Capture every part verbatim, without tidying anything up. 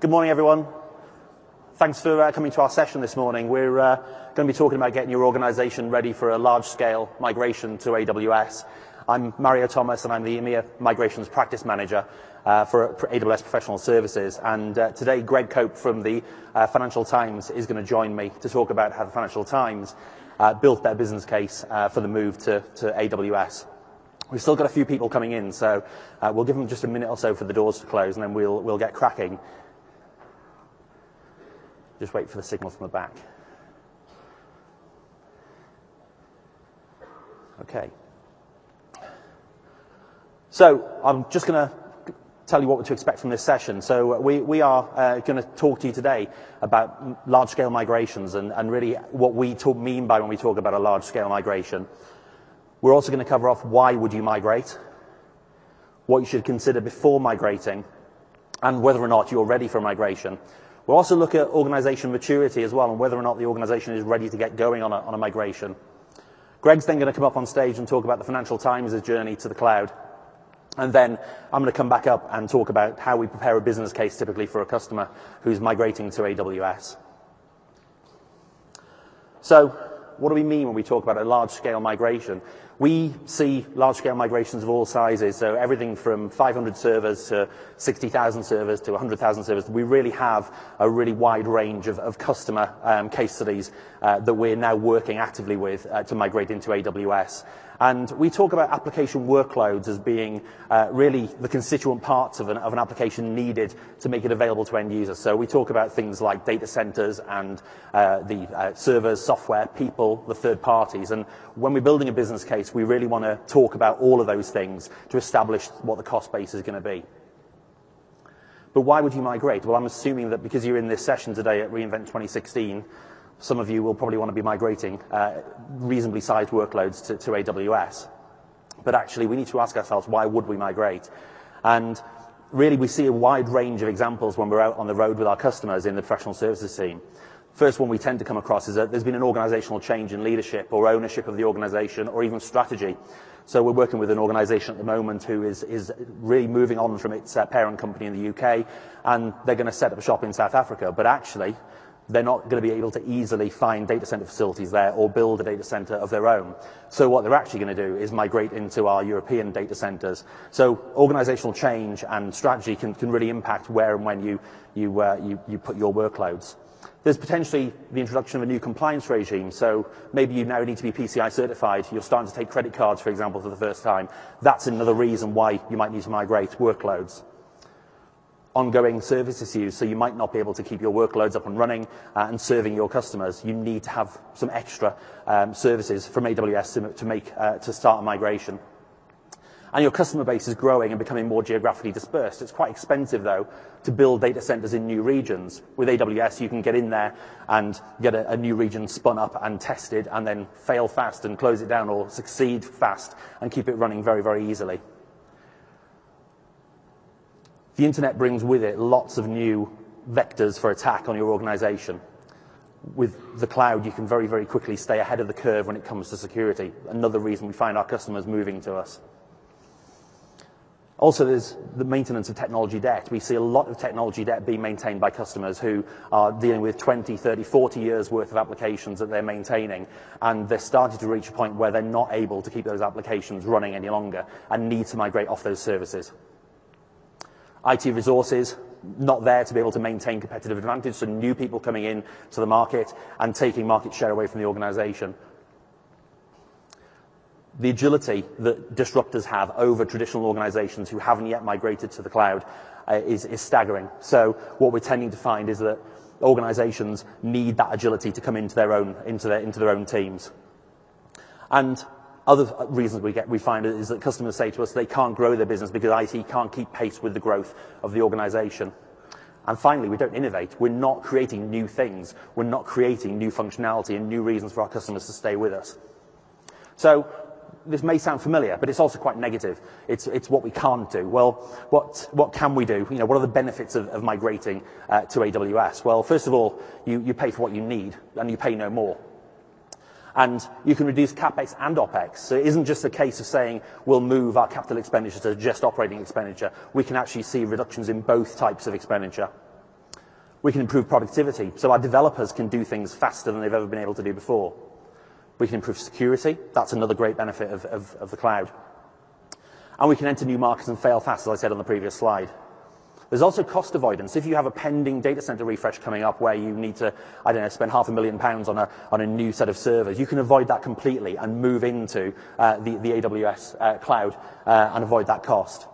Good morning, everyone. Thanks for uh, coming to our session this morning. We're uh, going to be talking about getting your organization ready for a large-scale migration to A W S. I'm Mario Thomas, and I'm the EMEA Migrations Practice Manager uh, for, for A W S Professional Services. And uh, today, Greg Cope from the uh, Financial Times is going to join me to talk about how the Financial Times uh, built their business case uh, for the move to, to A W S. We've still got a few people coming in, so uh, we'll give them just a minute or so for the doors to close, and then we'll, we'll get cracking. Just wait for the signal from the back. Okay. So I'm just going to tell you what to expect from this session. So we, we are uh, going to talk to you today about large-scale migrations and, and really what we talk, mean by when we talk about a large-scale migration. We're also going to cover off why would you migrate, what you should consider before migrating, and whether or not you're ready for migration. We'll also look at organization maturity as well and whether or not the organization is ready to get going on a, on a migration. Greg's then going to come up on stage and talk about the Financial Times' journey to the cloud. And then I'm going to come back up and talk about how we prepare a business case typically for a customer who's migrating to A W S. So what do we mean when we talk about a large-scale migration? We see large-scale migrations of all sizes, so everything from five hundred servers to sixty thousand servers to one hundred thousand servers. We really have a really wide range of, of customer um, case studies uh, that we're now working actively with uh, to migrate into A W S. And we talk about application workloads as being uh, really the constituent parts of an, of an application needed to make it available to end users. So we talk about things like data centers and uh, the uh, servers, software, people, the third parties. And when we're building a business case, we really want to talk about all of those things to establish what the cost base is going to be. But why would you migrate? Well, I'm assuming that because you're in this session today at re:Invent twenty sixteen, some of you will probably want to be migrating uh, reasonably sized workloads to, to A W S. But actually, we need to ask ourselves, why would we migrate? And really, we see a wide range of examples when we're out on the road with our customers in the professional services team. First one we tend to come across is that there's been an organizational change in leadership or ownership of the organization or even strategy. So we're working with an organization at the moment who is, is really moving on from its uh, parent company in the U K, and they're going to set up shop in South Africa. But actually, they're not going to be able to easily find data center facilities there or build a data center of their own. So what they're actually going to do is migrate into our European data centers. So organizational change and strategy can, can really impact where and when you, you, uh, you, you put your workloads. There's potentially the introduction of a new compliance regime. So maybe you now need to be P C I certified. You're starting to take credit cards, for example, for the first time. That's another reason why you might need to migrate workloads. Ongoing service issues, so you might not be able to keep your workloads up and running uh, and serving your customers. You need to have some extra um, services from A W S to, to make uh, to start a migration. And your customer base is growing and becoming more geographically dispersed. It's quite expensive, though, to build data centers in new regions. With A W S, you can get in there and get a, a new region spun up and tested, and then fail fast and close it down, or succeed fast and keep it running very, very easily. The internet brings with it lots of new vectors for attack on your organization. With the cloud, you can very, very quickly stay ahead of the curve when it comes to security. Another reason we find our customers moving to us. Also, there's the maintenance of technology debt. We see a lot of technology debt being maintained by customers who are dealing with twenty, thirty, forty years worth of applications that they're maintaining, and they're starting to reach a point where they're not able to keep those applications running any longer and need to migrate off those services. I T resources, not there to be able to maintain competitive advantage, so new people coming in to the market and taking market share away from the organization. The agility that disruptors have over traditional organizations who haven't yet migrated to the cloud uh, is, is staggering. So what we're tending to find is that organizations need that agility to come into their own, into their, into their own teams. And other reasons we, get, we find is that customers say to us they can't grow their business because I T can't keep pace with the growth of the organization. And finally, we don't innovate. We're not creating new things. We're not creating new functionality and new reasons for our customers to stay with us. So this may sound familiar, but it's also quite negative. It's, it's what we can't do. Well, what, what can we do? You know, what are the benefits of, of migrating uh, to A W S? Well, first of all, you, you pay for what you need, and you pay no more. And you can reduce CapEx and OpEx. So it isn't just a case of saying we'll move our capital expenditure to just operating expenditure. We can actually see reductions in both types of expenditure. We can improve productivity, so our developers can do things faster than they've ever been able to do before. We can improve security. That's another great benefit of, of, of the cloud. And we can enter new markets and fail fast, as I said on the previous slide. There's also cost avoidance. If you have a pending data center refresh coming up where you need to, I don't know, spend half a million pounds on a, on a new set of servers, you can avoid that completely and move into uh, the, the A W S uh, cloud uh, and avoid that cost.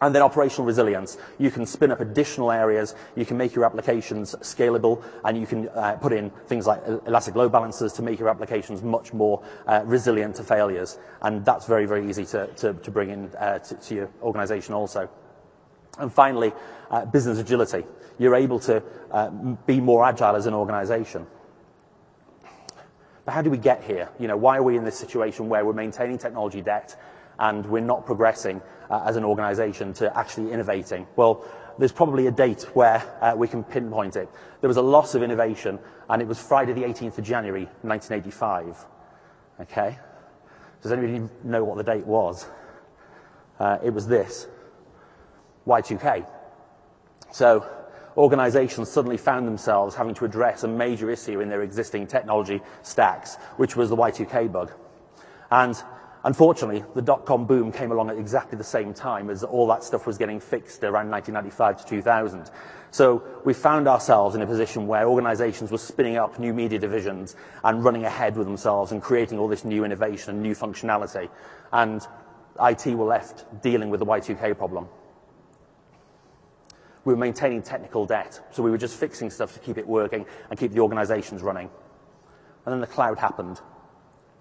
And then operational resilience. You can spin up additional areas, you can make your applications scalable, and you can uh, put in things like elastic load balancers to make your applications much more uh, resilient to failures. And that's very, very easy to, to, to bring in uh, to, to your organization also. And finally, uh, business agility. You're able to uh, be more agile as an organization. But how do we get here? You know, why are we in this situation where we're maintaining technology debt and we're not progressing uh, as an organization to actually innovating? Well, there's probably a date where uh, we can pinpoint it. There was a loss of innovation, and it was Friday the eighteenth of January, nineteen eighty-five. Okay? Does anybody know what the date was? Uh, it was this. Y two K. So organizations suddenly found themselves having to address a major issue in their existing technology stacks, which was the Y two K bug. And unfortunately, the dot-com boom came along at exactly the same time as all that stuff was getting fixed around nineteen ninety-five to two thousand. So we found ourselves in a position where organizations were spinning up new media divisions and running ahead with themselves and creating all this new innovation and new functionality. And I T were left dealing with the Y two K problem. We were maintaining technical debt, so we were just fixing stuff to keep it working and keep the organizations running. And then the cloud happened.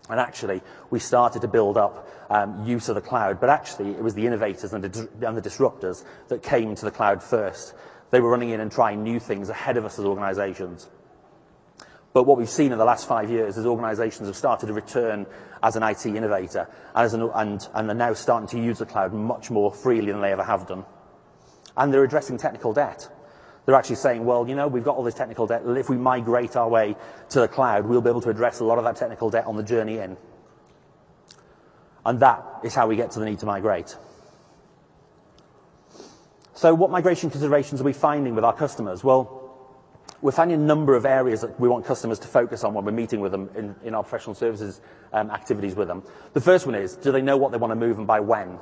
And actually, we started to build up um, use of the cloud, but actually it was the innovators and the, and the disruptors that came to the cloud first. They were running in and trying new things ahead of us as organizations. But what we've seen in the last five years is organizations have started to return as an I T innovator as an, and, and are now starting to use the cloud much more freely than they ever have done. And they're addressing technical debt. They're actually saying, well, you know, we've got all this technical debt. If we migrate our way to the cloud, we'll be able to address a lot of that technical debt on the journey in. And that is how we get to the need to migrate. So what migration considerations are we finding with our customers? Well, we're finding a number of areas that we want customers to focus on when we're meeting with them in, in our professional services um, activities with them. The first one is, do they know what they want to move and by when?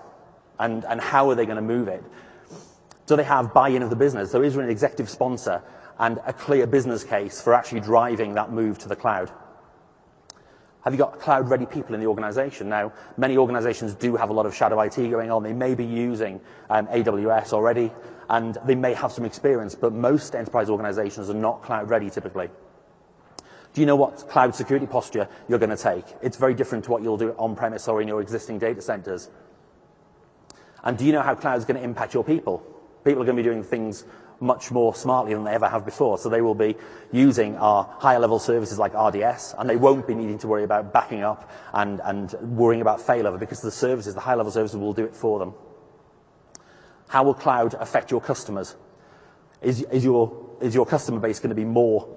And, and how are they going to move it? Do they have buy-in of the business? So is there an executive sponsor and a clear business case for actually driving that move to the cloud? Have you got cloud-ready people in the organization? Now, many organizations do have a lot of shadow I T going on. They may be using um, A W S already, and they may have some experience, but most enterprise organizations are not cloud-ready typically. Do you know what cloud security posture you're going to take? It's very different to what you'll do on-premise or in your existing data centers. And do you know how cloud's going to impact your people? People are going to be doing things much more smartly than they ever have before. So they will be using our higher level services like R D S, and they won't be needing to worry about backing up and, and worrying about failover because the services, the high level services will do it for them. How will cloud affect your customers? Is, is, your, is your customer base going to be more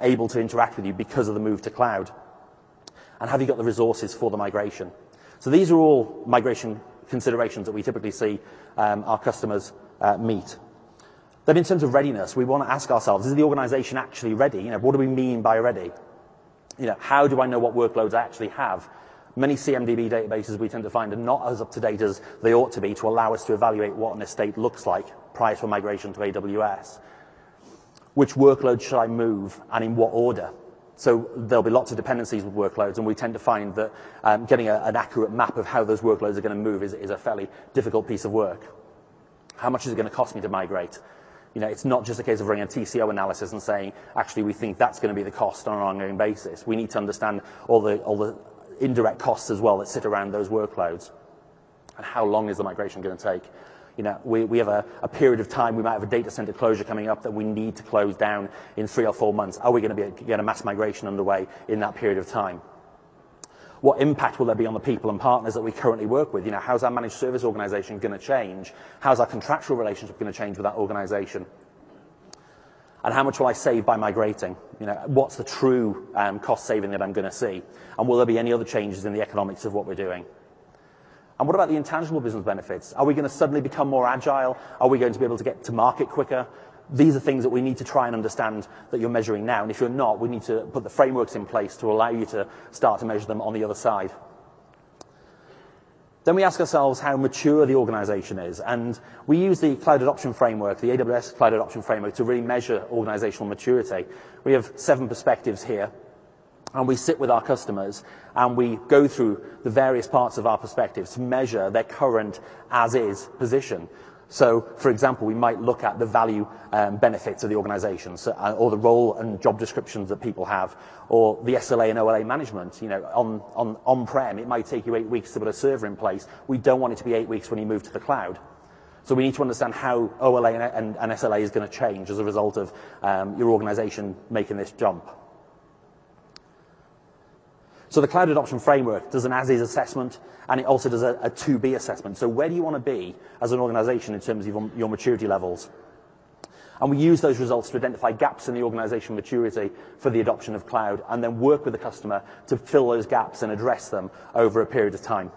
able to interact with you because of the move to cloud? And have you got the resources for the migration? So these are all migration considerations that we typically see um, our customers Uh, meet. Then in terms of readiness, we want to ask ourselves, is the organization actually ready? You know, what do we mean by ready? You know, how do I know what workloads I actually have? Many C M D B databases we tend to find are not as up to date as they ought to be to allow us to evaluate what an estate looks like prior to a migration to A W S. Which workloads should I move and in what order? So there'll be lots of dependencies with workloads, and we tend to find that um, getting a, an accurate map of how those workloads are going to move is, is a fairly difficult piece of work. How much is it going to cost me to migrate? You know, it's not just a case of running a T C O analysis and saying, actually, we think that's going to be the cost on an ongoing basis. We need to understand all the, all the indirect costs as well that sit around those workloads. And how long is the migration going to take? You know, we, we have a, a period of time, we might have a data center closure coming up that we need to close down in three or four months. Are we going to be, get a mass migration underway in that period of time? What impact will there be on the people and partners that we currently work with? You know, how's our managed service organization going to change? How's our contractual relationship going to change with that organization? And how much will I save by migrating? You know, what's the true um, cost saving that I'm going to see? And will there be any other changes in the economics of what we're doing? And what about the intangible business benefits? Are we going to suddenly become more agile? Are we going to be able to get to market quicker? these are things that we need to try and understand that you're measuring now. And if you're not, we need to put the frameworks in place to allow you to start to measure them on the other side. Then we ask ourselves how mature the organization is. And we use the Cloud Adoption Framework, the A W S Cloud Adoption Framework, to really measure organizational maturity. We have seven perspectives here. And we sit with our customers and we go through the various parts of our perspectives to measure their current as-is position. So, for example, we might look at the value um, benefits of the organization, so, uh, or the role and job descriptions that people have, or the S L A and O L A management. You know, on, on, on-prem, it might take you eight weeks to put a server in place. We don't want it to be eight weeks when you move to the cloud. So we need to understand how O L A and, and, and S L A is going to change as a result of um, your organization making this jump. So the Cloud Adoption Framework does an as-is assessment, and it also does a, a to-be assessment. So where do you want to be as an organization in terms of your maturity levels? And we use those results to identify gaps in the organization maturity for the adoption of cloud, and then work with the customer to fill those gaps and address them over a period of time.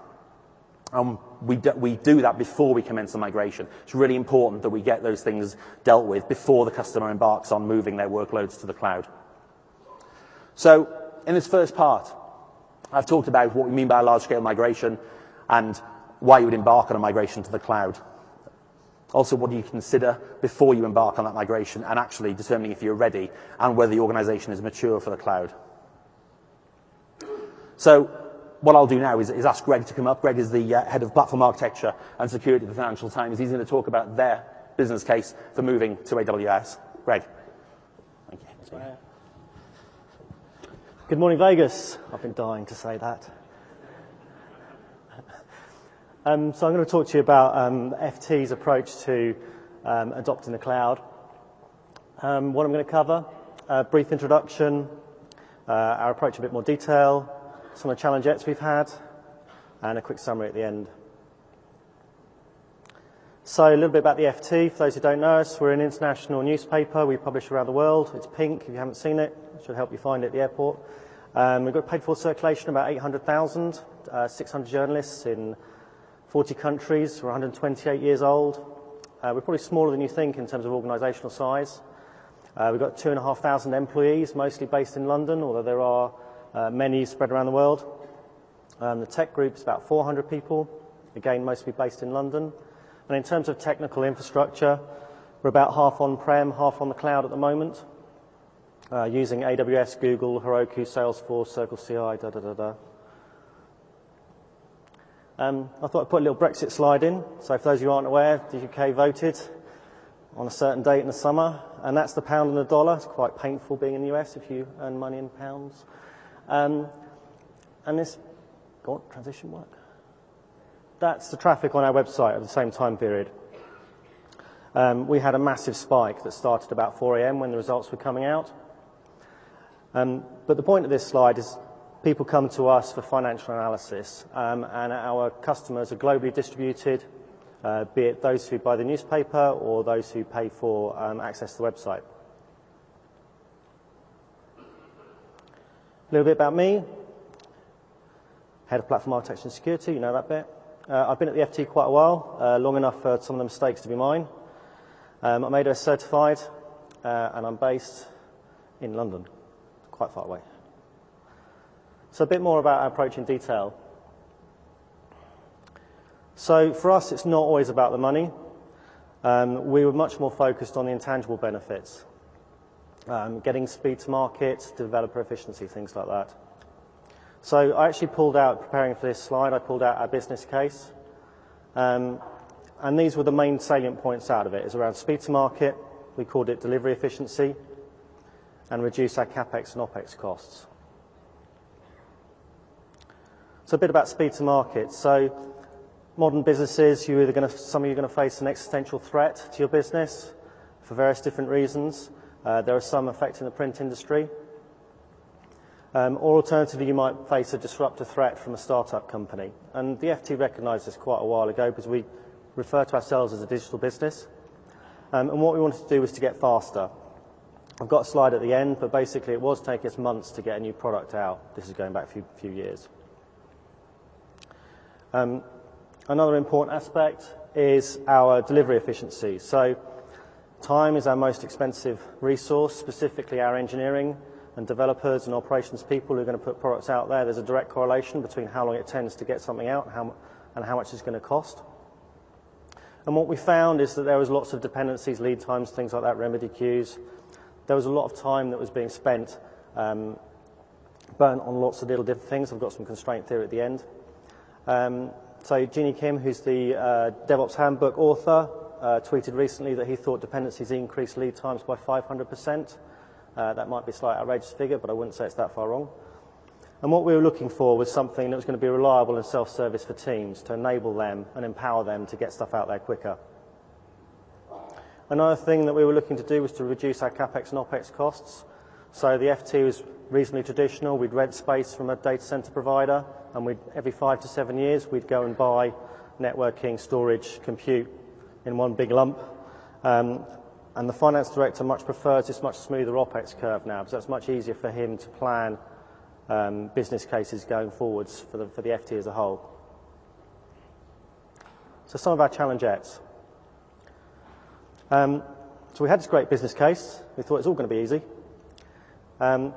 And we do, we do that before we commence the migration. It's really important that we get those things dealt with before the customer embarks on moving their workloads to the cloud. So in this first part, I've talked about what we mean by a large-scale migration and why you would embark on a migration to the cloud. Also, what do you consider before you embark on that migration, and actually determining if you're ready and whether the organization is mature for the cloud. So what I'll do now is, is ask Greg to come up. Greg is the uh, head of platform architecture and security at the Financial Times. He's going to talk about their business case for moving to A W S. Greg. Thank you. Good morning, Vegas. I've been dying to say that. um, so I'm going to talk to you about um, F T's approach to um, adopting the cloud. Um, what I'm going to cover, a brief introduction, uh, our approach in a bit more detail, some of the challenges we've had, and a quick summary at the end. So a little bit about the F T. For those who don't know us, we're an international newspaper. We publish around the world. It's pink if you haven't seen it. It should help you find it at the airport. Um, we've got paid for circulation about eight hundred thousand, uh, six hundred journalists in forty countries. We're one hundred twenty-eight years old. Uh, we're probably smaller than you think in terms of organisational size. Uh, we've got two thousand five hundred employees, mostly based in London, although there are uh, many spread around the world. Um, the tech group's about four hundred people, again, mostly based in London. And in terms of technical infrastructure, we're about half on-prem, half on the cloud at the moment, uh, using A W S, Google, Heroku, Salesforce, CircleCI, da da da da. Um, I thought I'd put a little Brexit slide in. So for those who aren't aware, the U K voted on a certain date in the summer, and that's the pound and the dollar. It's quite painful being in the U S if you earn money in pounds. Um, and this, go on, transition work. That's the traffic on our website at the same time period. Um, we had a massive spike that started about four a m when the results were coming out. Um, but the point of this slide is people come to us for financial analysis, um, and our customers are globally distributed, uh, be it those who buy the newspaper or those who pay for um, access to the website. A little bit about me. Head of Platform Architecture and Security, you know that bit. Uh, I've been at the F T quite a while, uh, long enough for some of the mistakes to be mine. Um, I'm A W S certified, uh, and I'm based in London, quite far away. So a bit more about our approach in detail. So for us, it's not always about the money. Um, we were much more focused on the intangible benefits, um, getting speed to market, developer efficiency, things like that. So I actually pulled out, preparing for this slide, I pulled out our business case. Um, and these were the main salient points out of it. It's around speed to market, we called it delivery efficiency, and reduce our CapEx and OpEx costs. So a bit about speed to market. So modern businesses, you're either gonna, some of you are going to face an existential threat to your business for various different reasons. Uh, there are some affecting the print industry. Um, or alternatively, you might face a disruptor threat from a startup company. And the F T recognised this quite a while ago because we refer to ourselves as a digital business. Um, and what we wanted to do was to get faster. I've got a slide at the end, but basically it was taking us months to get a new product out. This is going back a few, few years. Um, another important aspect is our delivery efficiency. So Time is our most expensive resource, specifically our engineering and developers and operations people who are going to put products out there. There's a direct correlation between how long it takes to get something out and how, and how much it's going to cost. And what we found is that there was lots of dependencies, lead times, things like that, remedy queues. There was a lot of time that was being spent, um, burnt on lots of little different things. I've got some constraint theory at the end. Um, so Jeannie Kim, who's the uh, DevOps Handbook author, Uh, tweeted recently that he thought dependencies increased lead times by five hundred percent. Uh, that might be a slightly outrageous figure, but I wouldn't say it's that far wrong. And what we were looking for was something that was going to be reliable and self-service for teams, to enable them and empower them to get stuff out there quicker. Another thing that we were looking to do was to reduce our CapEx and OpEx costs. So the F T was reasonably traditional. We'd rent space from a data center provider, and we'd, every five to seven years, we'd go and buy networking, storage, compute, in one big lump. Um, and the finance director much prefers this much smoother OpEx curve now, because that's much easier for him to plan um, business cases going forwards for the, for the F T as a whole. So some of our challengettes. Um, so we had this great business case. We thought it's all going to be easy. Um,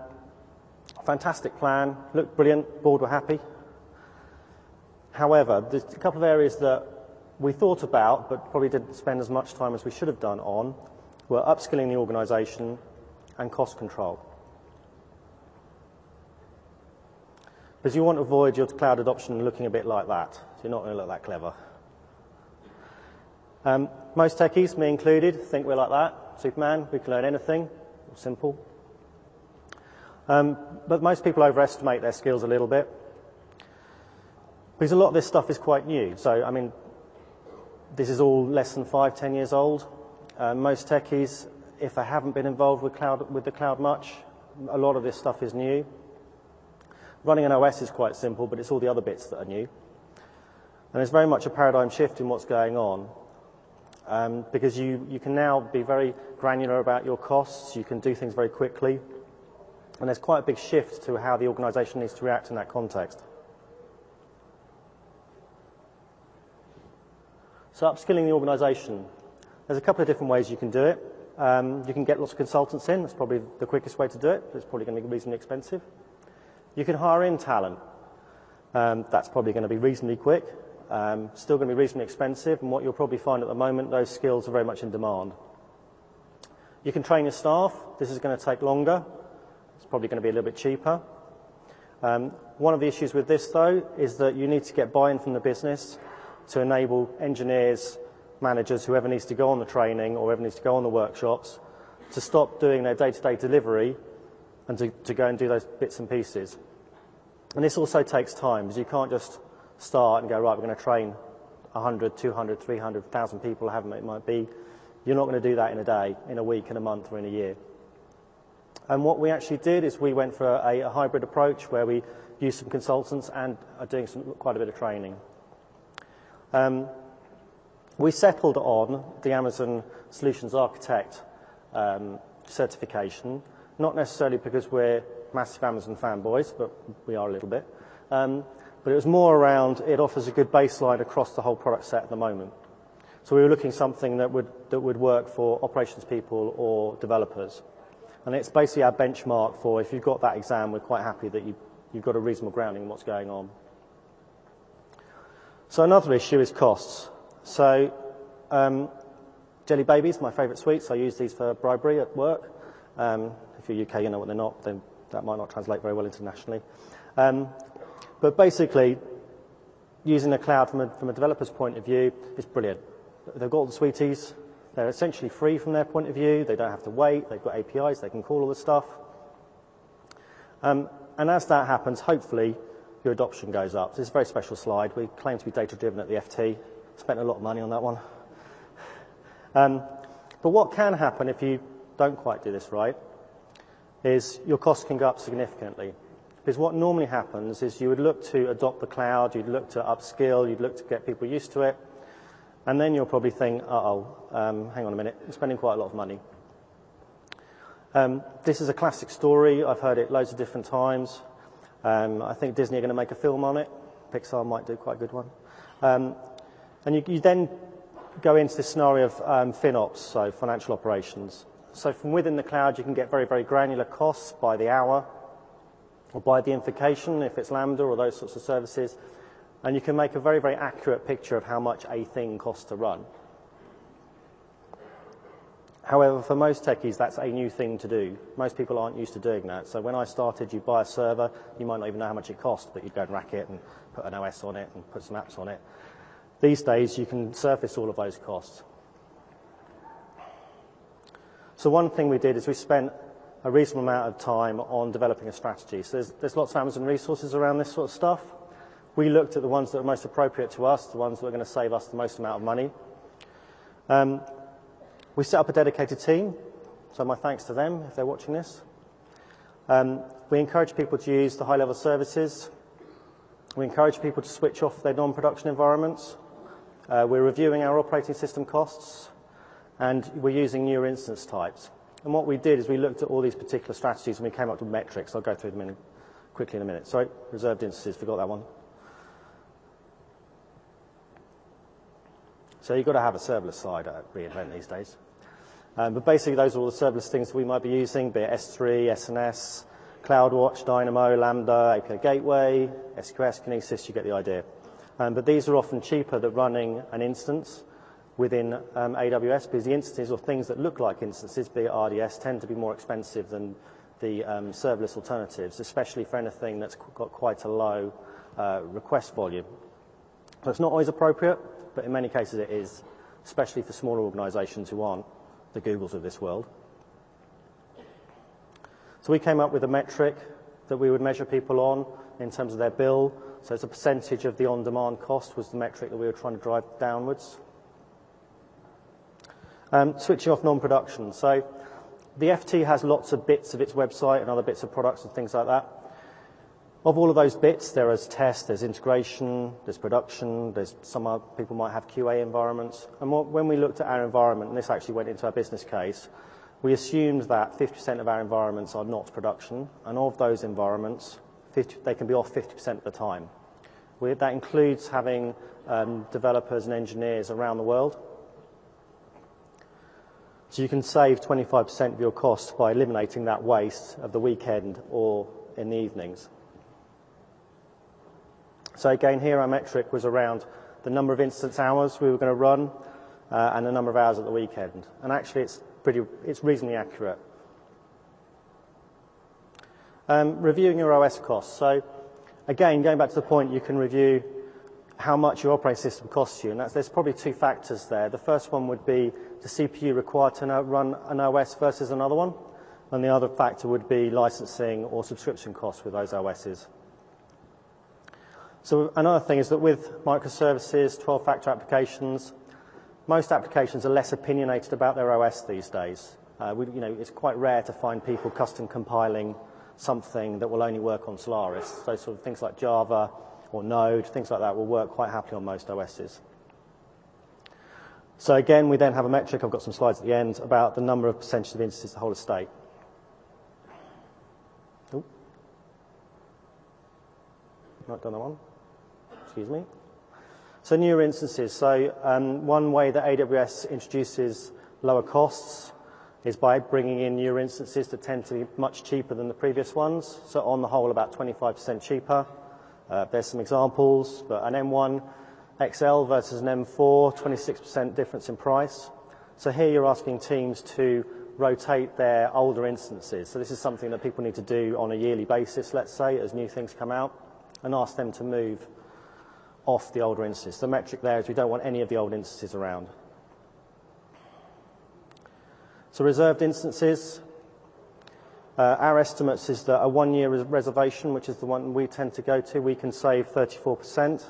fantastic plan, looked brilliant, board were happy. However, there's a couple of areas that we thought about, but probably didn't spend as much time as we should have done on, were upskilling the organisation and cost control. Because you want to avoid your cloud adoption looking a bit like that. So you're not going to look that clever. Um, most techies, me included, think we're like that. Superman, we can learn anything. Simple. Um, but most people overestimate their skills a little bit. Because a lot of this stuff is quite new. So, I mean, this is all less than five, ten years old. Uh, most techies, if they haven't been involved with cloud, with the cloud much, a lot of this stuff is new. Running an O S is quite simple, but it's all the other bits that are new. And there's very much a paradigm shift in what's going on, um, because you, you can now be very granular about your costs. You can do things very quickly. And there's quite a big shift to how the organization needs to react in that context. So upskilling the organisation. There's a couple of different ways you can do it. Um, you can get lots of consultants in. That's probably the quickest way to do it. But it's probably going to be reasonably expensive. You can hire in talent. Um, that's probably going to be reasonably quick. Um, still going to be reasonably expensive. And what you'll probably find at the moment, those skills are very much in demand. You can train your staff. This is going to take longer. It's probably going to be a little bit cheaper. Um, one of the issues with this, though, is that you need to get buy-in from the business to enable engineers, managers, whoever needs to go on the training or whoever needs to go on the workshops, to stop doing their day-to-day delivery and to, to go and do those bits and pieces. And this also takes time, because you can't just start and go, right, we're going to train one hundred, two hundred, three hundred, one thousand people, however it might be. You're not going to do that in a day, in a week, in a month, or in a year. And what we actually did is we went for a, a hybrid approach where we used some consultants and are doing some, quite a bit of training. Um, we settled on the Amazon Solutions Architect um, certification, not necessarily because we're massive Amazon fanboys, but we are a little bit. Um, but it was more around it offers a good baseline across the whole product set at the moment. So we were looking for something that would, that would work for operations people or developers. And it's basically our benchmark for if you've got that exam, we're quite happy that you, you've got a reasonable grounding in what's going on. So another issue is costs. So um, jelly babies, my favourite sweets. I use these for bribery at work. Um, if you're U K, you know what they're not. Then that might not translate very well internationally. Um, but basically, using the cloud from a, from a developer's point of view is brilliant. They've got all the sweeties. They're essentially free from their point of view. They don't have to wait. They've got A P Is. They can call all the stuff. Um, and as that happens, hopefully, your adoption goes up. So this is a very special slide. We claim to be data-driven at the F T. Spent a lot of money on that one. Um, but what can happen if you don't quite do this right is your costs can go up significantly. Because what normally happens is you would look to adopt the cloud, you'd look to upskill, you'd look to get people used to it, and then you'll probably think, uh-oh, um, hang on a minute, I'm spending quite a lot of money. Um, this is a classic story. I've heard it loads of different times. Um, I think Disney are going to make a film on it. Pixar might do quite a good one. Um, and you, you then go into this scenario of um, FinOps, so financial operations. So from within the cloud, you can get very, very granular costs by the hour or by the invocation, if it's Lambda or those sorts of services. And you can make a very, very accurate picture of how much a thing costs to run. However, for most techies, that's a new thing to do. Most people aren't used to doing that. So when I started, you buy a server, you might not even know how much it cost, but you'd go and rack it and put an O S on it and put some apps on it. These days, you can surface all of those costs. So one thing we did is we spent a reasonable amount of time on developing a strategy. So there's, there's lots of Amazon resources around this sort of stuff. We looked at the ones that were most appropriate to us, the ones that were going to save us the most amount of money. Um, We set up a dedicated team, so my thanks to them if they're watching this. Um, we encourage people to use the high-level services. We encourage people to switch off their non-production environments. Uh, we're reviewing our operating system costs, and we're using newer instance types. And what we did is we looked at all these particular strategies, and we came up with metrics. I'll go through them in, quickly in a minute. Sorry, reserved instances, forgot that one. So you've got to have a serverless side at re:Invent these days. Um, but basically, those are all the serverless things that we might be using, be it S three, S N S, CloudWatch, Dynamo, Lambda, A P I Gateway, S Q S, Kinesis, you get the idea. Um, but these are often cheaper than running an instance within um, A W S, because the instances or things that look like instances, be it R D S, tend to be more expensive than the um, serverless alternatives, especially for anything that's got quite a low uh, request volume. So it's not always appropriate, but in many cases it is, especially for smaller organizations who aren't the Googles of this world. So we came up with a metric that we would measure people on in terms of their bill. So it's a percentage of the on-demand cost was the metric that we were trying to drive downwards. Um, switching off non-production. So the F T has lots of bits of its website and other bits of products and things like that. Of all of those bits, there is test, there's integration, there's production, there's some other people might have Q A environments. And what, when we looked at our environment, and this actually went into our business case, we assumed that fifty percent of our environments are not production, and of those environments, fifty, they can be off fifty percent of the time. We, that includes having um, developers and engineers around the world. So you can save twenty-five percent of your cost by eliminating that waste of the weekend or in the evenings. So again, here our metric was around the number of instance hours we were going to run uh, and the number of hours at the weekend. And actually, it's pretty, it's reasonably accurate. Um, reviewing your O S costs. So again, going back to the point, you can review how much your operating system costs you. And that's, there's probably two factors there. The first one would be the C P U required to run an O S versus another one. And the other factor would be licensing or subscription costs with those O Ss. So another thing is that with microservices, twelve-factor applications, most applications are less opinionated about their O S these days. Uh, we, you know, it's quite rare to find people custom compiling something that will only work on Solaris. So sort of things like Java or Node, things like that will work quite happily on most O Ss. So again, we then have a metric, I've got some slides at the end, about the number of percentage of instances, the whole estate. Oh. Not done that one. Excuse me. So newer instances. So um, one way that A W S introduces lower costs is by bringing in newer instances that tend to be much cheaper than the previous ones. So on the whole, about twenty-five percent cheaper. Uh, there's some examples, but an M one X L versus an M four, twenty-six percent difference in price. So here you're asking teams to rotate their older instances. So this is something that people need to do on a yearly basis, let's say, as new things come out, and ask them to move off the older instances. The metric there is we don't want any of the old instances around. So reserved instances. Uh, our estimates is that a one-year res reservation, which is the one we tend to go to, we can save thirty-four percent.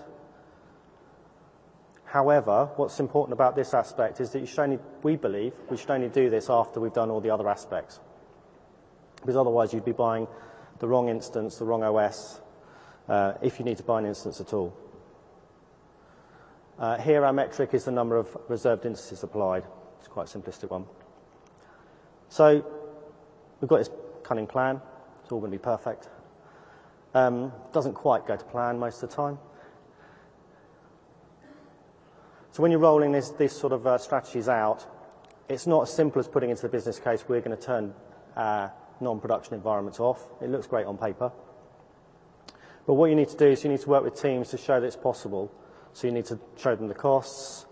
However, what's important about this aspect is that you should only, we believe we should only do this after we've done all the other aspects. Because otherwise you'd be buying the wrong instance, the wrong O S, uh, if you need to buy an instance at all. Uh, here our metric is the number of reserved instances applied. It's quite a simplistic one. So we've got this cunning plan. It's all going to be perfect. Um, doesn't quite go to plan most of the time. So when you're rolling this, this sort of uh, strategies out, it's not as simple as putting into the business case, we're going to turn uh, non-production environments off. It looks great on paper. But what you need to do is you need to work with teams to show that it's possible. So you need to show them the costs.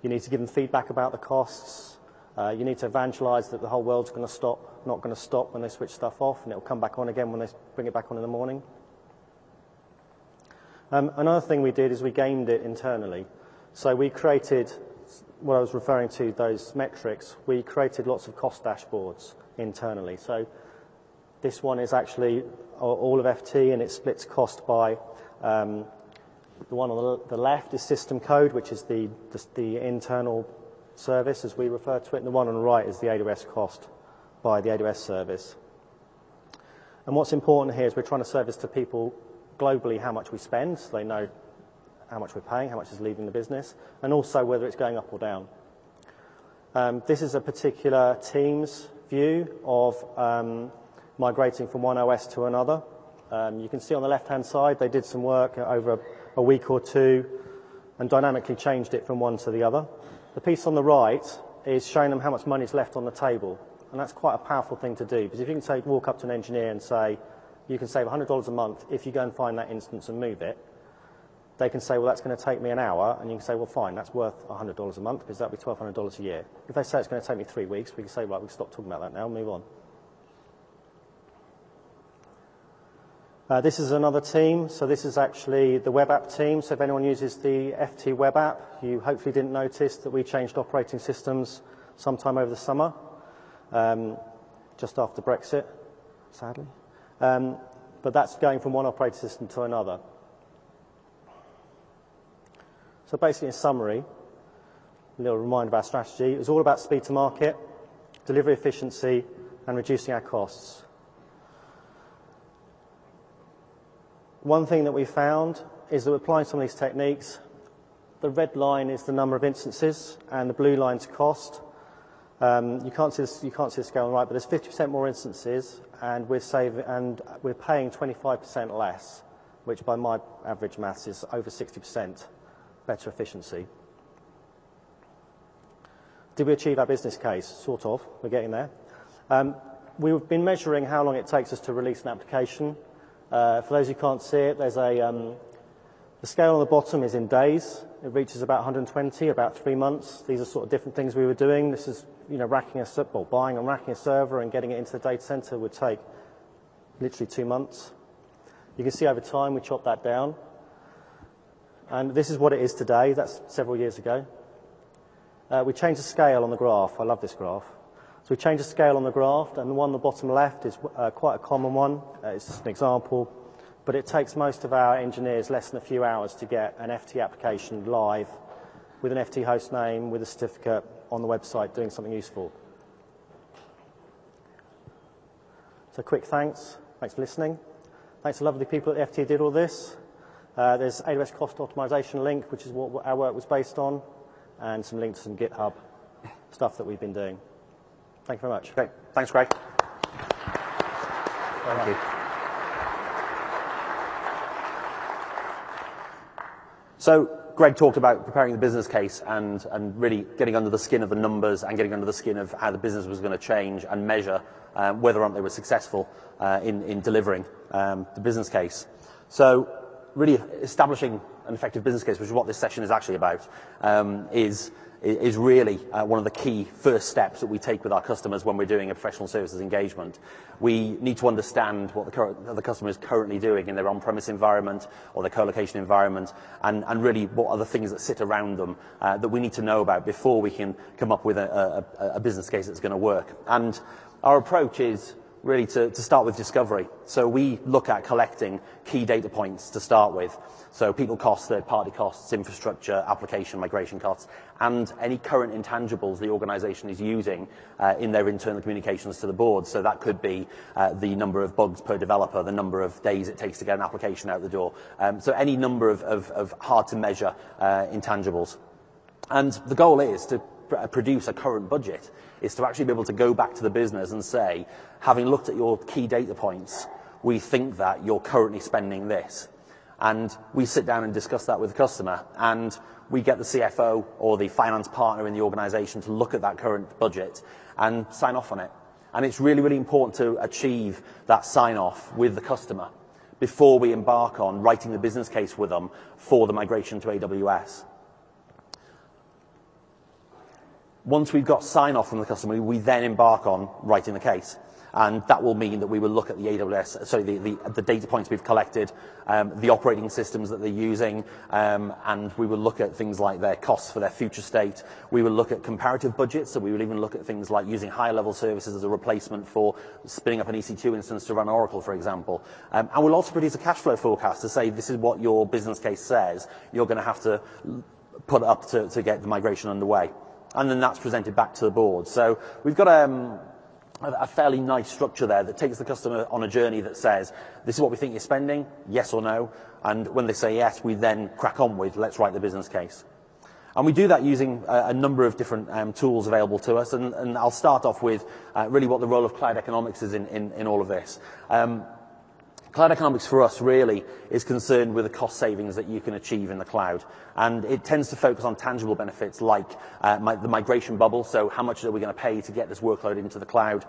You need to give them feedback about the costs. Uh, you need to evangelize that the whole world's going to stop, not going to stop when they switch stuff off, and it'll come back on again when they bring it back on in the morning. Um, another thing we did is we gamed it internally. So we created, what I was referring to, those metrics, we created lots of cost dashboards internally. So this one is actually all of F T, and it splits cost by, um, the one on the left is system code, which is the, the, the internal service, as we refer to it, and the one on the right is the A W S cost by the A W S service. And what's important here is we're trying to service to people globally how much we spend, so they know how much we're paying, how much is leaving the business, and also whether it's going up or down. Um, this is a particular team's view of um, migrating from one O S to another. Um, you can see on the left-hand side they did some work over a week or two and dynamically changed it from one to the other. The piece on the right is showing them how much money is left on the table, and that's quite a powerful thing to do, because if you can say, walk up to an engineer and say, you can save one hundred dollars a month if you go and find that instance and move it, they can say, well, that's going to take me an hour, and you can say, well, fine, that's worth one hundred dollars a month, because that'll be twelve hundred dollars a year. If they say it's going to take me three weeks, we can say, right, we'll stop talking about that now and move on. Uh, this is another team, so this is actually the web app team. So if anyone uses the F T web app, you hopefully didn't notice that we changed operating systems sometime over the summer, um, just after Brexit, sadly. Um, but that's going from one operating system to another. So basically, in summary, a little reminder of our strategy. It was all about speed to market, delivery efficiency, and reducing our costs. One thing that we found is that we're applying some of these techniques. The red line is the number of instances, and the blue line's cost. Um, you can't see this, you can't see the scale on the right, but there's fifty percent more instances, and we're saving, and we're paying twenty-five percent less, which by my average maths is over sixty percent better efficiency. Did we achieve our business case? Sort of. We're getting there. Um, we've been measuring how long it takes us to release an application. Uh, for those who can't see it, there's a, um, the scale on the bottom is in days. It reaches about one hundred twenty, about three months. These are sort of different things we were doing. This is, you know, racking a, well, buying and racking a server and getting it into the data center would take literally two months. You can see over time we chopped that down. And this is what it is today. That's several years ago. Uh, we changed the scale on the graph. I love this graph. So we changed the scale on the graph, and the one on the bottom left is uh, quite a common one. Uh, it's just an example, but it takes most of our engineers less than a few hours to get an F T application live with an F T host name, with a certificate on the website doing something useful. So quick thanks. Thanks for listening. Thanks to lovely people at F T did all this. Uh, there's A W S cost optimization link, which is what our work was based on, and some links to some GitHub stuff that we've been doing. Thank you very much. Okay. Thanks, Greg. Thank you. So Greg talked about preparing the business case and, and really getting under the skin of the numbers and getting under the skin of how the business was going to change and measure um, whether or not they were successful uh, in, in delivering um, the business case. So really establishing an effective business case, which is what this session is actually about, um, is... is really uh, one of the key first steps that we take with our customers when we're doing a professional services engagement. We need to understand what the, current, the customer is currently doing in their on-premise environment or their co-location environment, and, and really what are the things that sit around them uh, that we need to know about before we can come up with a, a, a business case that's going to work. And our approach is really to, to start with discovery. So we look at collecting key data points to start with. So people costs, third-party costs, infrastructure, application, migration costs, and any current intangibles the organization is using uh, in their internal communications to the board. So that could be uh, the number of bugs per developer, the number of days it takes to get an application out the door. Um, so any number of, of, of hard-to-measure uh, intangibles. And the goal is to produce a current budget, is to actually be able to go back to the business and say, having looked at your key data points, we think that you're currently spending this. And we sit down and discuss that with the customer, and we get the C F O or the finance partner in the organization to look at that current budget and sign off on it. And it's really, really important to achieve that sign off with the customer before we embark on writing the business case with them for the migration to A W S. Once we've got sign off from the customer, we then embark on writing the case. And that will mean that we will look at the A W S, sorry, the, the, the data points we've collected, um, the operating systems that they're using, um, and we will look at things like their costs for their future state. We will look at comparative budgets, so we will even look at things like using high-level services as a replacement for spinning up an E C two instance to run Oracle, for example. Um, and we'll also produce a cash flow forecast to say this is what your business case says you're going to have to put up to, to get the migration underway. And then that's presented back to the board. So we've got Um, a fairly nice structure there that takes the customer on a journey that says, this is what we think you're spending, yes or no, and when they say yes, we then crack on with, let's write the business case. And we do that using a, a number of different um, tools available to us, and, and I'll start off with uh, really what the role of cloud economics is in, in, in all of this. Um, Cloud economics for us really is concerned with the cost savings that you can achieve in the cloud. And it tends to focus on tangible benefits like uh, my, the migration bubble, so how much are we going to pay to get this workload into the cloud,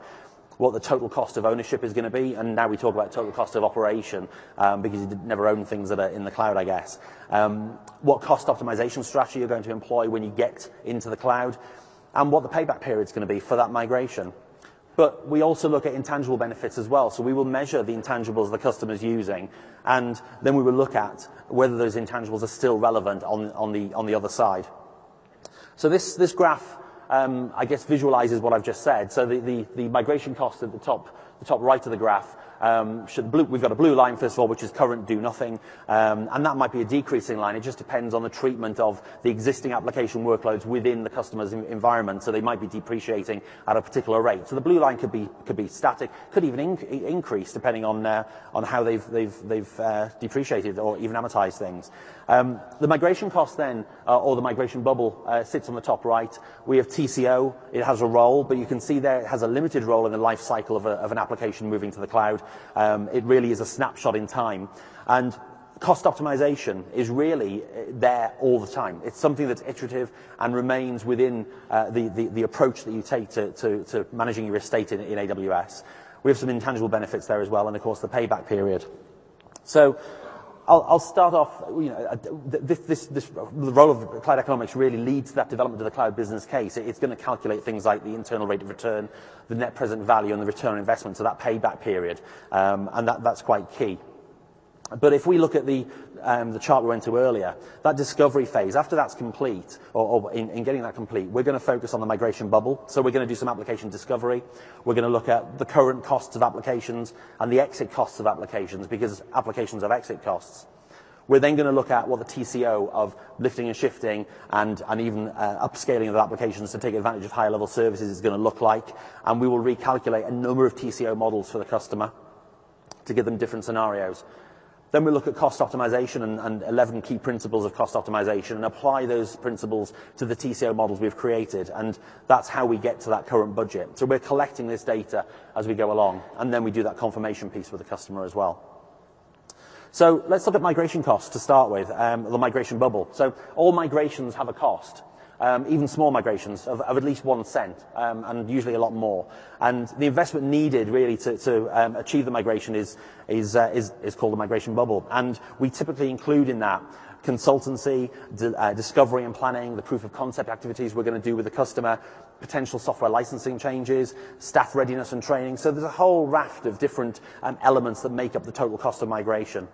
what the total cost of ownership is going to be, and now we talk about total cost of operation um, because you never own things that are in the cloud, I guess. Um, what cost optimization strategy you're going to employ when you get into the cloud, and what the payback period is going to be for that migration. But we also look at intangible benefits as well. So we will measure the intangibles the customer's using, and then we will look at whether those intangibles are still relevant on, on, the, on the other side. So this, this graph, um, I guess, visualizes what I've just said. So the, the, the migration cost at the top, the top right of the graph, um, should blue, we've got a blue line, first of all, which is current do nothing. Um, and that might be a decreasing line. It just depends on the treatment of the existing application workloads within the customer's environment. So they might be depreciating at a particular rate. So the blue line could be, could be static, could even inc increase depending on, uh, on how they've, they've, they've uh, depreciated or even amortized things. Um, the migration cost then, uh, or the migration bubble, uh, sits on the top right. We have T C O. It has a role, but you can see there it has a limited role in the life cycle of, a, of an application moving to the cloud. Um, it really is a snapshot in time. And cost optimization is really there all the time. It's something that's iterative and remains within uh, the, the, the approach that you take to, to, to managing your estate in, in A W S. We have some intangible benefits there as well, and of course the payback period. So I'll, I'll start off, you know, this, this, this, the role of cloud economics really leads to that development of the cloud business case. It, it's going to calculate things like the internal rate of return, the net present value, and the return on investment, so that payback period, um, and that, that's quite key. But if we look at the, um, the chart we went to earlier, that discovery phase, after that's complete, or, or in, in getting that complete, we're going to focus on the migration bubble. So we're going to do some application discovery. We're going to look at the current costs of applications and the exit costs of applications, because applications have exit costs. We're then going to look at what the T C O of lifting and shifting and, and even uh, upscaling of applications to take advantage of higher-level services is going to look like. And we will recalculate a number of T C O models for the customer to give them different scenarios. Then we look at cost optimization and, and eleven key principles of cost optimization and apply those principles to the T C O models we've created. And that's how we get to that current budget. So we're collecting this data as we go along. And then we do that confirmation piece with the customer as well. So let's look at migration costs to start with, um, the migration bubble. So all migrations have a cost. Um, even small migrations of, of at least one cent, um, and usually a lot more. And the investment needed really to, to um, achieve the migration is is, uh, is is called the migration bubble. And we typically include in that consultancy, d uh, discovery and planning, the proof of concept activities we're going to do with the customer, potential software licensing changes, staff readiness and training. So there's a whole raft of different um, elements that make up the total cost of migration.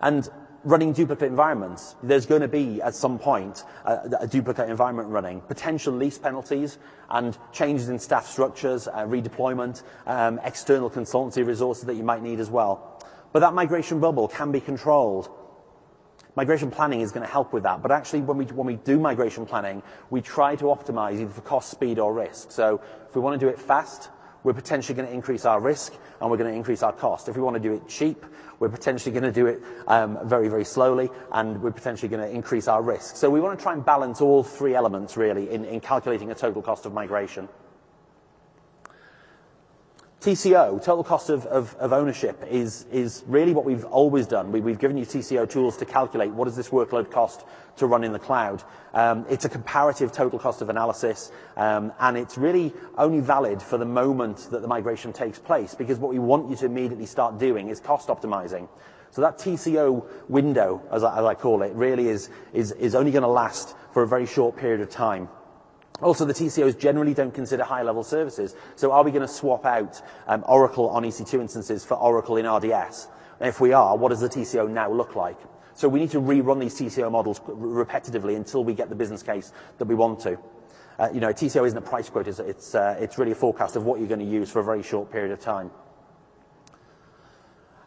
And running duplicate environments. There's going to be, at some point, a, a duplicate environment running. Potential lease penalties and changes in staff structures, uh, redeployment, um, external consultancy resources that you might need as well. But that migration bubble can be controlled. Migration planning is going to help with that. But actually, when we, when we do migration planning, we try to optimize either for cost, speed, or risk. So if we want to do it fast, we're potentially going to increase our risk and we're going to increase our cost. If we want to do it cheap, we're potentially going to do it um, very, very slowly, and we're potentially going to increase our risk. So we want to try and balance all three elements, really, in, in calculating a total cost of migration. T C O, total cost of, of, of ownership, is, is really what we've always done. We, we've given you T C O tools to calculate what does this workload cost to run in the cloud. Um, it's a comparative total cost of analysis, um, and it's really only valid for the moment that the migration takes place, because what we want you to immediately start doing is cost optimizing. So that T C O window, as I, as I call it, really is, is, is only going to last for a very short period of time. Also, the T C Os generally don't consider high-level services. So are we going to swap out um, Oracle on E C two instances for Oracle in R D S? And if we are, what does the T C O now look like? So we need to rerun these T C O models repetitively until we get the business case that we want to. Uh, you know, a T C O isn't a price quote. It's, it's, uh, it's really a forecast of what you're going to use for a very short period of time.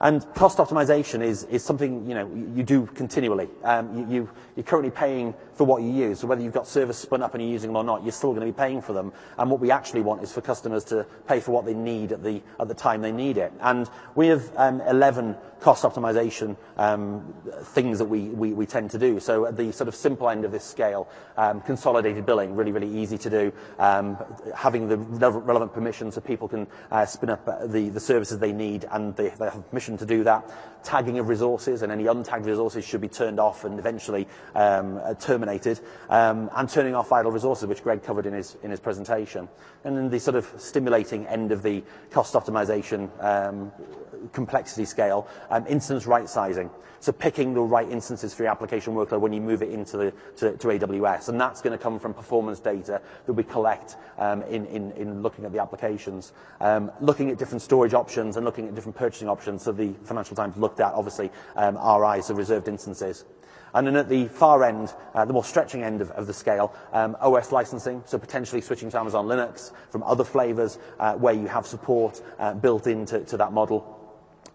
And cost optimization is, is something, you know, you do continually. Um, you, you, you're currently paying for what you use. So whether you've got servers spun up and you're using them or not, you're still going to be paying for them. And what we actually want is for customers to pay for what they need at the, at the time they need it. And we have um, eleven cost optimization um, things that we, we, we tend to do. So at the sort of simple end of this scale, um, consolidated billing, really, really easy to do. Um, having the relevant permissions so people can uh, spin up the, the services they need, and they, they have permission to do that. Tagging of resources, and any untagged resources should be turned off and eventually um, terminated, um, and turning off idle resources, which Greg covered in his in his presentation. And then the sort of stimulating end of the cost optimization um, complexity scale, um, instance right sizing. So picking the right instances for your application workload when you move it into the to, to A W S, and that's going to come from performance data that we collect um, in, in in looking at the applications, um, looking at different storage options, and looking at different purchasing options. So the Financial Times looked at, obviously, um, R Is, so reserved instances. And then at the far end, uh, the more stretching end of, of the scale, um, O S licensing, so potentially switching to Amazon Linux from other flavors uh, where you have support uh, built into to that model.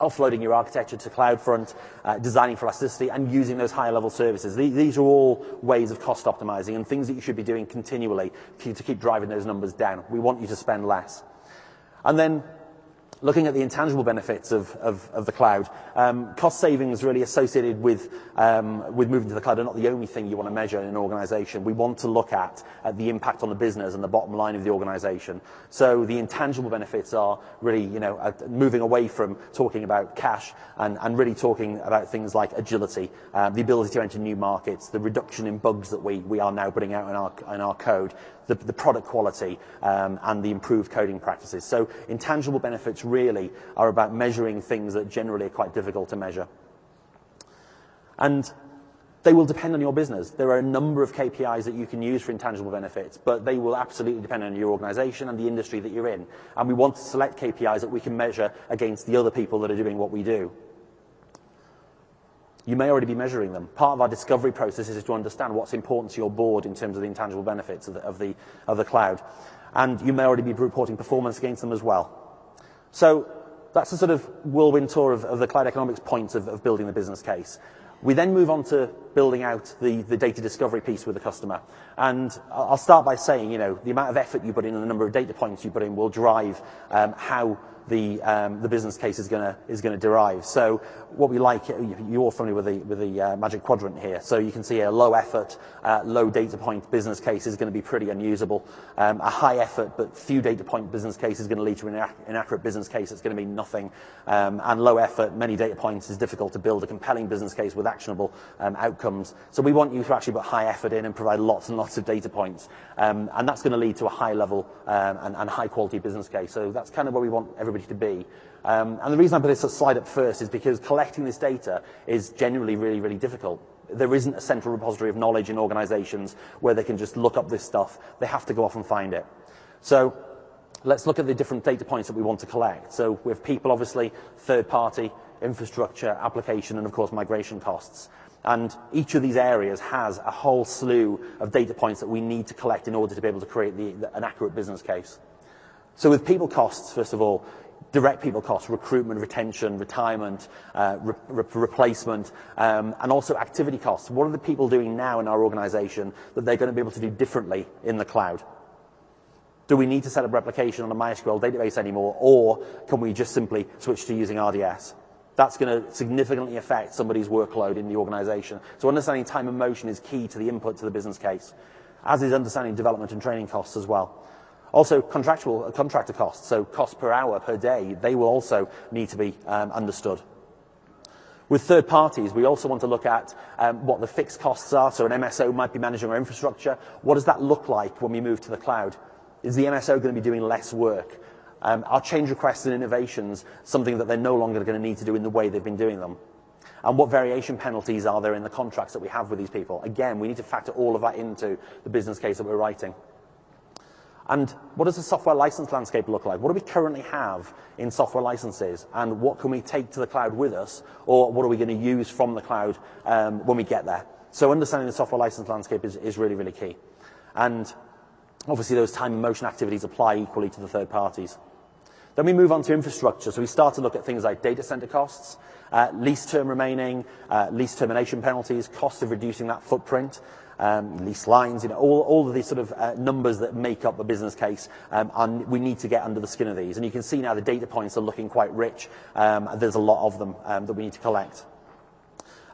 Offloading your architecture to CloudFront, uh, designing for elasticity, and using those higher-level services. These, these are all ways of cost optimizing and things that you should be doing continually to, to keep driving those numbers down. We want you to spend less. And then looking at the intangible benefits of, of, of the cloud, um, cost savings really associated with, um, with moving to the cloud are not the only thing you want to measure in an organization. We want to look at, at the impact on the business and the bottom line of the organization. So the intangible benefits are really, you know, uh, moving away from talking about cash and, and really talking about things like agility, uh, the ability to enter new markets, the reduction in bugs that we, we are now putting out in our, in our code, the, the product quality, um, and the improved coding practices. So intangible benefits really are about measuring things that generally are quite difficult to measure. And they will depend on your business. There are a number of K P Is that you can use for intangible benefits, but they will absolutely depend on your organization and the industry that you're in. And we want to select K P Is that we can measure against the other people that are doing what we do. You may already be measuring them. Part of our discovery process is to understand what's important to your board in terms of the intangible benefits of the, of the, of the cloud. And you may already be reporting performance against them as well. So that's a sort of whirlwind tour of, of the cloud economics points of, of building the business case. We then move on to building out the, the data discovery piece with the customer. And I'll start by saying, you know, the amount of effort you put in and the number of data points you put in will drive um, how the, um, the business case is going is to derive. So what we like, you're all familiar with the, with the uh, magic quadrant here. So you can see a low effort, uh, low data point business case is going to be pretty unusable. Um, a high effort but few data point business case is going to lead to an inaccurate business case. It's going to be nothing. Um, and low effort, many data points, is difficult to build a compelling business case with actionable um, outcomes. So we want you to actually put high effort in and provide lots and lots of data points. Um, and that's going to lead to a high level um, and, and high quality business case. So that's kind of where we want everybody to be. Um, and the reason I put this slide up first is because collecting this data is generally really, really difficult. There isn't a central repository of knowledge in organizations where they can just look up this stuff. They have to go off and find it. So let's look at the different data points that we want to collect. So we have people, obviously, third party, infrastructure, application, and of course migration costs. And each of these areas has a whole slew of data points that we need to collect in order to be able to create the, the, an accurate business case. So with people costs, first of all, direct people costs, recruitment, retention, retirement, uh, re re replacement, um, and also activity costs. What are the people doing now in our organization that they're going to be able to do differently in the cloud? Do we need to set up replication on a MySQL database anymore, or can we just simply switch to using R D S? That's going to significantly affect somebody's workload in the organization. So understanding time and motion is key to the input to the business case, as is understanding development and training costs as well. Also, contractual uh, contractor costs, so cost per hour, per day, they will also need to be um, understood. With third parties, we also want to look at um, what the fixed costs are. So an M S O might be managing our infrastructure. What does that look like when we move to the cloud? Is the M S O going to be doing less work? Um, are change requests and innovations something that they're no longer going to need to do in the way they've been doing them? And what variation penalties are there in the contracts that we have with these people? Again, we need to factor all of that into the business case that we're writing. And what does the software license landscape look like? What do we currently have in software licenses? And what can we take to the cloud with us? Or what are we going to use from the cloud um, when we get there? So understanding the software license landscape is, is really, really key. And obviously those time and motion activities apply equally to the third parties. Then we move on to infrastructure. So we start to look at things like data center costs, uh, lease term remaining, uh, lease termination penalties, cost of reducing that footprint, Um, lease lines, you know, all, all of these sort of uh, numbers that make up the business case, um, and we need to get under the skin of these. And you can see now the data points are looking quite rich. Um, there's a lot of them um, that we need to collect.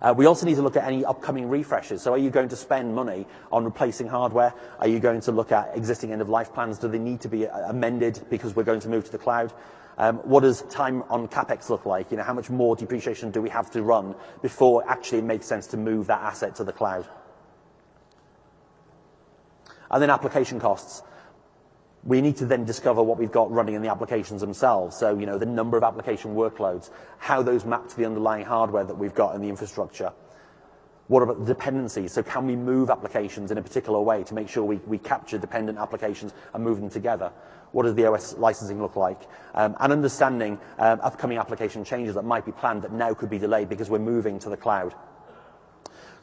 Uh, we also need to look at any upcoming refreshes. So are you going to spend money on replacing hardware? Are you going to look at existing end-of-life plans? Do they need to be amended because we're going to move to the cloud? Um, what does time on CapEx look like? You know, how much more depreciation do we have to run before actually it makes sense to move that asset to the cloud? And then application costs. We need to then discover what we've got running in the applications themselves. So, you know, the number of application workloads, how those map to the underlying hardware that we've got in the infrastructure. What about the dependencies? So can we move applications in a particular way to make sure we, we capture dependent applications and move them together? What does the O S licensing look like? Um, and understanding um, upcoming application changes that might be planned that now could be delayed because we're moving to the cloud.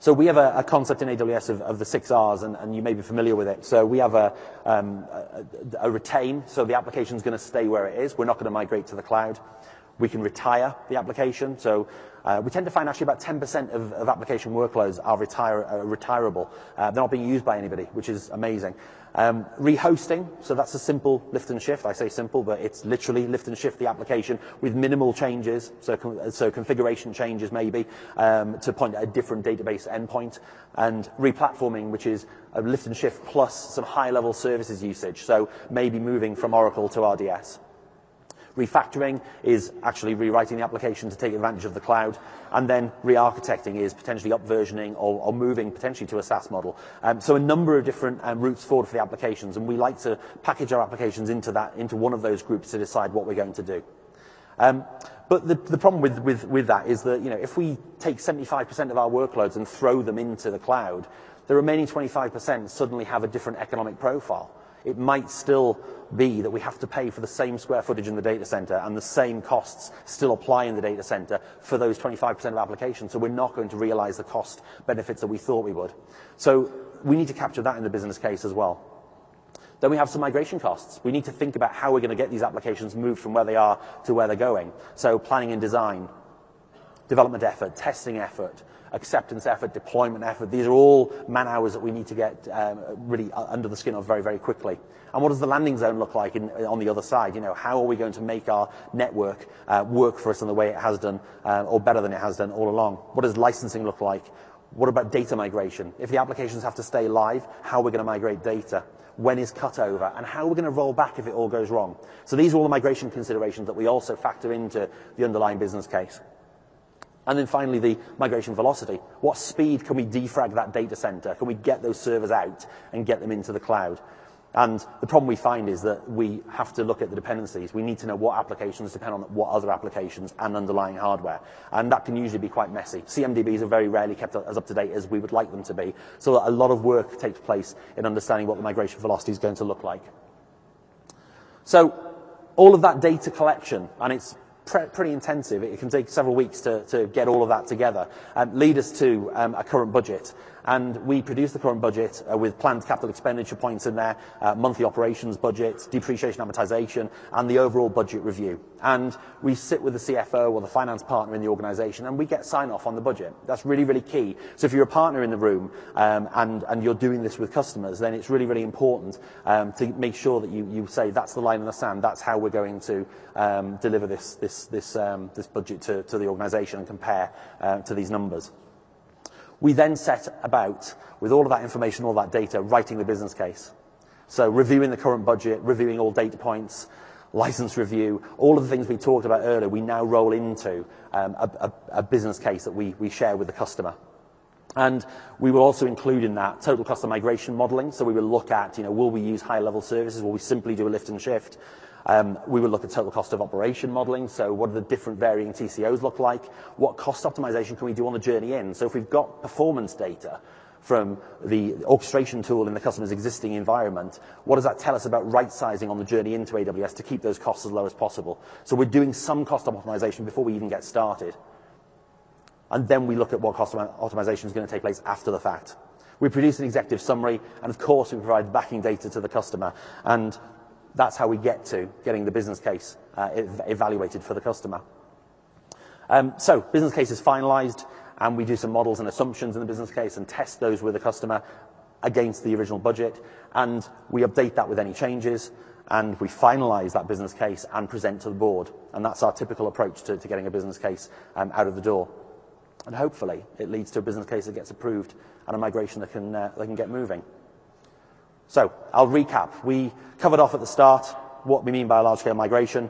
So we have a, a concept in A W S of, of the six R's, and, and you may be familiar with it. So we have a, um, a, a retain, so the application is going to stay where it is. We're not going to migrate to the cloud. We can retire the application. So uh, we tend to find actually about ten percent of, of application workloads are, retire, are retirable. Uh, they're not being used by anybody, which is amazing. Um, rehosting, so that's a simple lift and shift. I say simple, but it's literally lift and shift the application with minimal changes, so, so configuration changes maybe, um, to point at a different database endpoint. And replatforming, which is a lift and shift plus some high-level services usage, so maybe moving from Oracle to R D S. Refactoring is actually rewriting the application to take advantage of the cloud. And then re-architecting is potentially up-versioning or, or moving potentially to a SaaS model. Um, so a number of different um, routes forward for the applications. And we like to package our applications into, that, into one of those groups to decide what we're going to do. Um, but the, the problem with, with, with that is that, you know, if we take seventy-five percent of our workloads and throw them into the cloud, the remaining twenty-five percent suddenly have a different economic profile. It might still be that we have to pay for the same square footage in the data center and the same costs still apply in the data center for those twenty-five percent of applications. So we're not going to realize the cost benefits that we thought we would. So we need to capture that in the business case as well. Then we have some migration costs. We need to think about how we're going to get these applications moved from where they are to where they're going. So planning and design, development effort, testing effort, acceptance effort, deployment effort. These are all man hours that we need to get um, really under the skin of very, very quickly. And what does the landing zone look like in, on the other side? You know, how are we going to make our network uh, work for us in the way it has done, uh, or better than it has done all along? What does licensing look like? What about data migration? If the applications have to stay live, how are we going to migrate data? When is cutover? And how are we going to roll back if it all goes wrong? So these are all the migration considerations that we also factor into the underlying business case. And then finally, the migration velocity. What speed can we defrag that data center? Can we get those servers out and get them into the cloud? And the problem we find is that we have to look at the dependencies. We need to know what applications depend on what other applications and underlying hardware. And that can usually be quite messy. C M D Bs are very rarely kept as up to date as we would like them to be. So a lot of work takes place in understanding what the migration velocity is going to look like. So all of that data collection, and it's pretty intensive. It can take several weeks to, to get all of that together and um, lead us to um, a current budget. And we produce the current budget uh, with planned capital expenditure points in there, uh, monthly operations budget, depreciation amortization, and the overall budget review. And we sit with the C F O or the finance partner in the organization, and we get sign-off on the budget. That's really, really key. So if you're a partner in the room um, and, and you're doing this with customers, then it's really, really important um, to make sure that you, you say, that's the line in the sand, that's how we're going to um, deliver this, this, this, um, this budget to, to the organization and compare uh, to these numbers. We then set about, with all of that information, all that data, writing the business case. So reviewing the current budget, reviewing all data points, license review, all of the things we talked about earlier, we now roll into um, a, a, a business case that we, we share with the customer. And we will also include in that total cost of migration modeling. So we will look at, you know, will we use high-level services? Will we simply do a lift and shift? Um, we will look at total cost of operation modeling. So what do the different varying T C Os look like? What cost optimization can we do on the journey in? So if we've got performance data from the orchestration tool in the customer's existing environment, what does that tell us about right-sizing on the journey into A W S to keep those costs as low as possible? So we're doing some cost optimization before we even get started. And then we look at what cost optimization is going to take place after the fact. We produce an executive summary, and of course we provide backing data to the customer. And that's how we get to getting the business case uh, evaluated for the customer. Um, so business case is finalized, and we do some models and assumptions in the business case and test those with the customer against the original budget, and we update that with any changes, and we finalize that business case and present to the board. And that's our typical approach to, to getting a business case um, out of the door. And hopefully it leads to a business case that gets approved and a migration that can, uh, that can get moving. So I'll recap. We covered off at the start what we mean by a large-scale migration,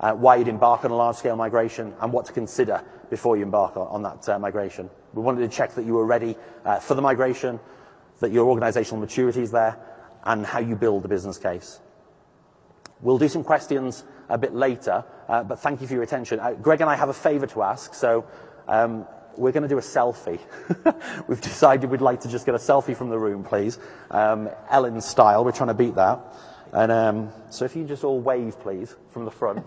uh, why you'd embark on a large-scale migration, and what to consider before you embark on, on that uh, migration. We wanted to check that you were ready uh, for the migration, that your organizational maturity is there, and how you build the business case. We'll do some questions a bit later, uh, but thank you for your attention. Uh, Greg and I have a favor to ask, so um, we're going to do a selfie. We've decided we'd like to just get a selfie from the room, please. Um, Ellen style, we're trying to beat that. And um, so if you just all wave, please, from the front.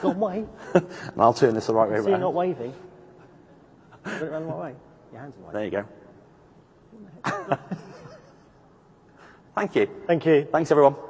Don't wave. And I'll turn this the right way around. So you're not waving. Put it around the right way. Your hands are waving. There you go. Thank you. Thank you. Thanks, everyone.